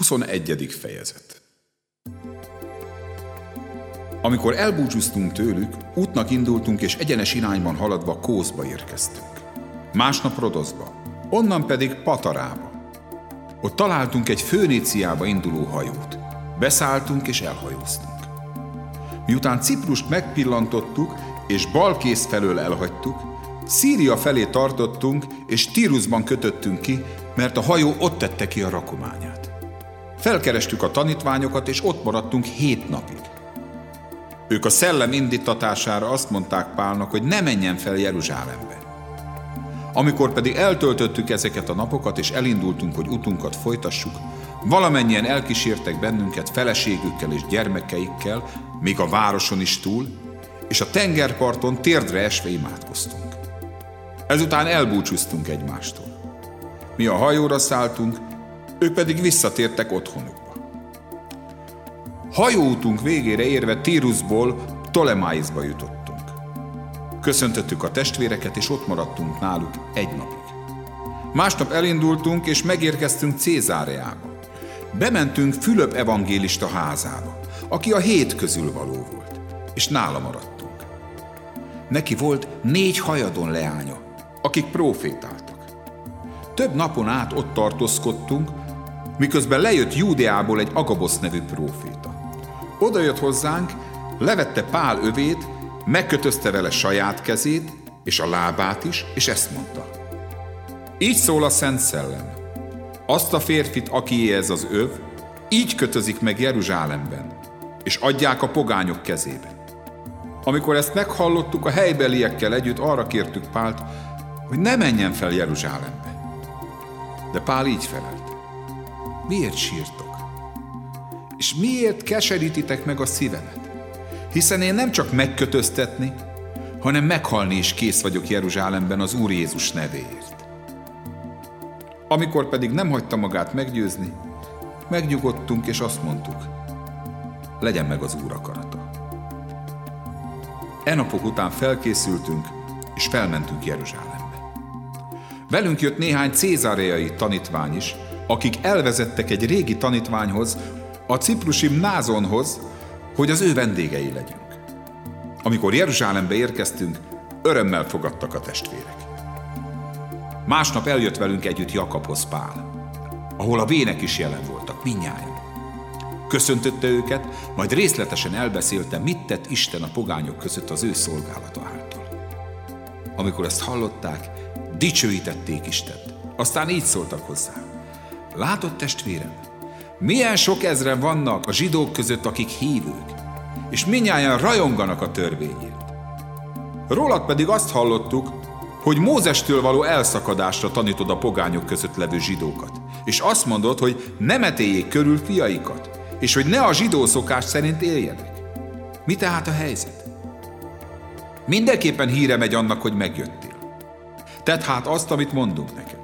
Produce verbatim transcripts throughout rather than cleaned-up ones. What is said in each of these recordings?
huszonegyedik fejezet. Amikor elbúcsúztunk tőlük, útnak indultunk, és egyenes irányban haladva Kózba érkeztünk. Másnap Rodoszba, onnan pedig Patarába. Ott találtunk egy Főníciába induló hajót. Beszálltunk és elhajóztunk. Miután Ciprust megpillantottuk, és balkész felől elhagytuk, Szíria felé tartottunk, és Tíruszban kötöttünk ki, mert a hajó ott tette ki a rakományát. Felkerestük a tanítványokat, és ott maradtunk hét napig. Ők a szellem indítatására azt mondták Pálnak, hogy ne menjen fel Jeruzsálembe. Amikor pedig eltöltöttük ezeket a napokat, és elindultunk, hogy utunkat folytassuk, valamennyien elkísértek bennünket feleségükkel és gyermekeikkel, még a városon is túl, és a tengerparton térdre esve imádkoztunk. Ezután elbúcsúztunk egymástól. Mi a hajóra szálltunk, ők pedig visszatértek otthonukba. Hajóutunk végére érve Tíruszból Ptolemaiszba jutottunk. Köszöntöttük a testvéreket, és ott maradtunk náluk egy napig. Másnap elindultunk, és megérkeztünk Cézareába. Bementünk Fülöp evangélista házába, aki a hét közül való volt, és nála maradtunk. Neki volt négy hajadon leánya, akik prófétáltak. Több napon át ott tartózkodtunk, miközben lejött Júdeából egy Agabosz nevű próféta. Oda jött hozzánk, levette Pál övét, megkötözte vele saját kezét, és a lábát is, és ezt mondta: így szól a Szent Szellem. Azt a férfit, akié ez az öv, így kötözik meg Jeruzsálemben, és adják a pogányok kezébe. Amikor ezt meghallottuk, a helybeliekkel együtt arra kértük Pált, hogy ne menjen fel Jeruzsálembe. De Pál így felelt: miért sírtok? És miért keserítitek meg a szívemet? Hiszen én nem csak megkötöztetni, hanem meghalni is kész vagyok Jeruzsálemben az Úr Jézus nevéért. Amikor pedig nem hagyta magát meggyőzni, megnyugodtunk, és azt mondtuk: legyen meg az Úr akarata. E napok után felkészültünk, és felmentünk Jeruzsálembe. Velünk jött néhány cézareai tanítvány is, akik elvezettek egy régi tanítványhoz, a Ciprusi Mnázonhoz, hogy az ő vendégei legyünk. Amikor Jeruzsálembe érkeztünk, örömmel fogadtak a testvérek. Másnap eljött velünk együtt Jakabhoz Pál, ahol a vének is jelen voltak, mindnyájan. Köszöntötte őket, majd részletesen elbeszélte, mit tett Isten a pogányok között az ő szolgálata által. Amikor ezt hallották, dicsőítették Istent. Aztán így szóltak hozzá: látod, testvérem, milyen sok ezren vannak a zsidók között, akik hívők, és mindnyájan rajonganak a törvényért. Rólad pedig azt hallottuk, hogy Mózestől való elszakadásra tanítod a pogányok között levő zsidókat, és azt mondod, hogy nem etéljék körül fiaikat, és hogy ne a zsidó szokás szerint éljenek. Mi tehát a helyzet? Mindenképpen híre megy annak, hogy megjöttél. Tedd hát azt, amit mondunk neked.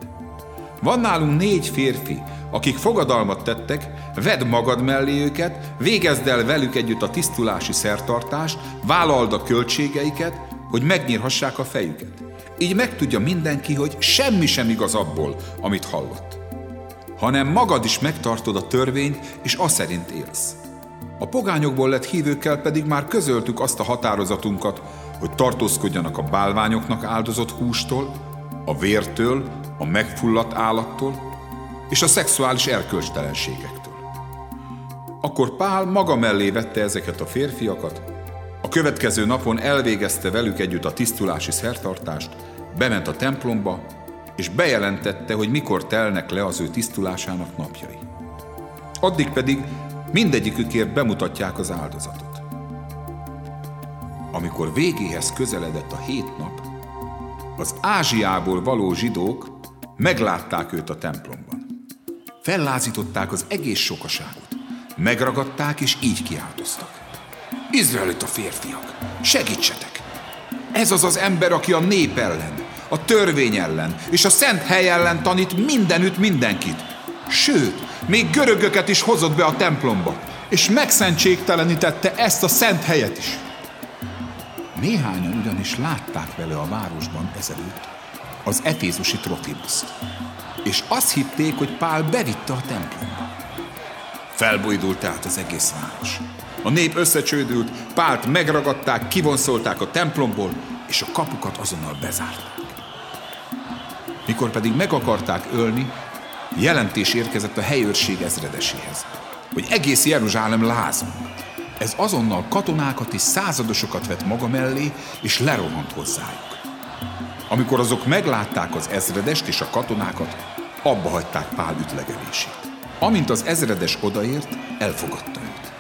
Van nálunk négy férfi, akik fogadalmat tettek, vedd magad mellé őket, végezd el velük együtt a tisztulási szertartást, vállald a költségeiket, hogy megnyírhassák a fejüket. Így megtudja mindenki, hogy semmi sem igaz abból, amit hallott, hanem magad is megtartod a törvényt, és aszerint élsz. A pogányokból lett hívőkkel pedig már közöltük azt a határozatunkat, hogy tartózkodjanak a bálványoknak áldozott hústól, a vértől, a megfulladt állattól és a szexuális erkölcstelenségektől. Akkor Pál maga mellé vette ezeket a férfiakat, a következő napon elvégezte velük együtt a tisztulási szertartást, bement a templomba, és bejelentette, hogy mikor telnek le az ő tisztulásának napjai. Addig pedig mindegyikükért bemutatják az áldozatot. Amikor végéhez közeledett a hét nap, az Ázsiából való zsidók meglátták őt a templomban. Fellázították az egész sokaságot, megragadták, és így kiáltoztak: izraelita férfiak, segítsetek! Ez az az ember, aki a nép ellen, a törvény ellen és a szent hely ellen tanít mindenütt mindenkit. Sőt, még görögöket is hozott be a templomba, és megszentségtelenítette ezt a szent helyet is. Néhányan ugyanis látták vele a városban ezelőtt az efézusi Trofimuszt, és azt hitték, hogy Pál bevitte a templomba. Felbújdult tehát az egész város. A nép összecsődült, Pált megragadták, kivonszolták a templomból, és a kapukat azonnal bezárták. Mikor pedig meg akarták ölni, jelentés érkezett a helyőrség ezredeséhez, hogy egész Jeruzsálem lázong. Ez azonnal katonákat és századosokat vett maga mellé, és lerohant hozzájuk. Amikor azok meglátták az ezredest és a katonákat, abba hagyták Pál ütlegelését. Amint az ezredes odaért, elfogadta őt,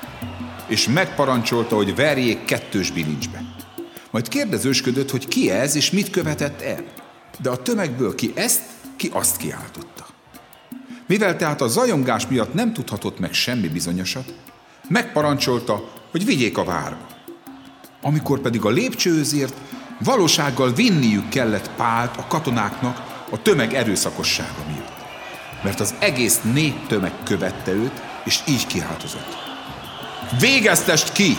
és megparancsolta, hogy verjék kettős bilincsbe. Majd kérdezősködött, hogy ki ez és mit követett el, de a tömegből ki ezt, ki azt kiáltotta. Mivel tehát a zajongás miatt nem tudhatott meg semmi bizonyosat, megparancsolta, hogy vigyék a várba. Amikor pedig a lépcsőhöz ért, valósággal vinniük kellett Pált a katonáknak a tömeg erőszakossága miatt. Mert az egész nép tömeg követte őt, és így kiáltozott: végeztest ki!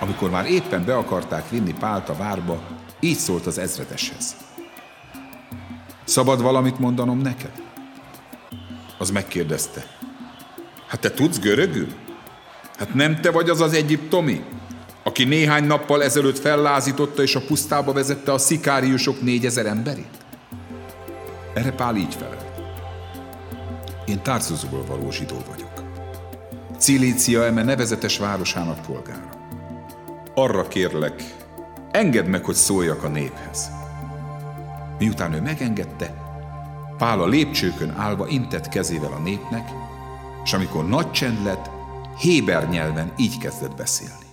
Amikor már éppen be akarták vinni Pált a várba, így szólt az ezredeshez: szabad valamit mondanom neked? Az megkérdezte: hát te tudsz görögül? Hát nem te vagy az az egyiptomi, aki néhány nappal ezelőtt fellázította és a pusztába vezette a szikáriusok négyezer emberét? Erre Pál így felelt: én Tarzuszból való zsidó vagyok, Cilícia eme nevezetes városának polgára. Arra kérlek, engedd meg, hogy szóljak a néphez. Miután ő megengedte, Pál a lépcsőkön állva intett kezével a népnek, és amikor nagy csend lett, héber nyelven így kezdett beszélni: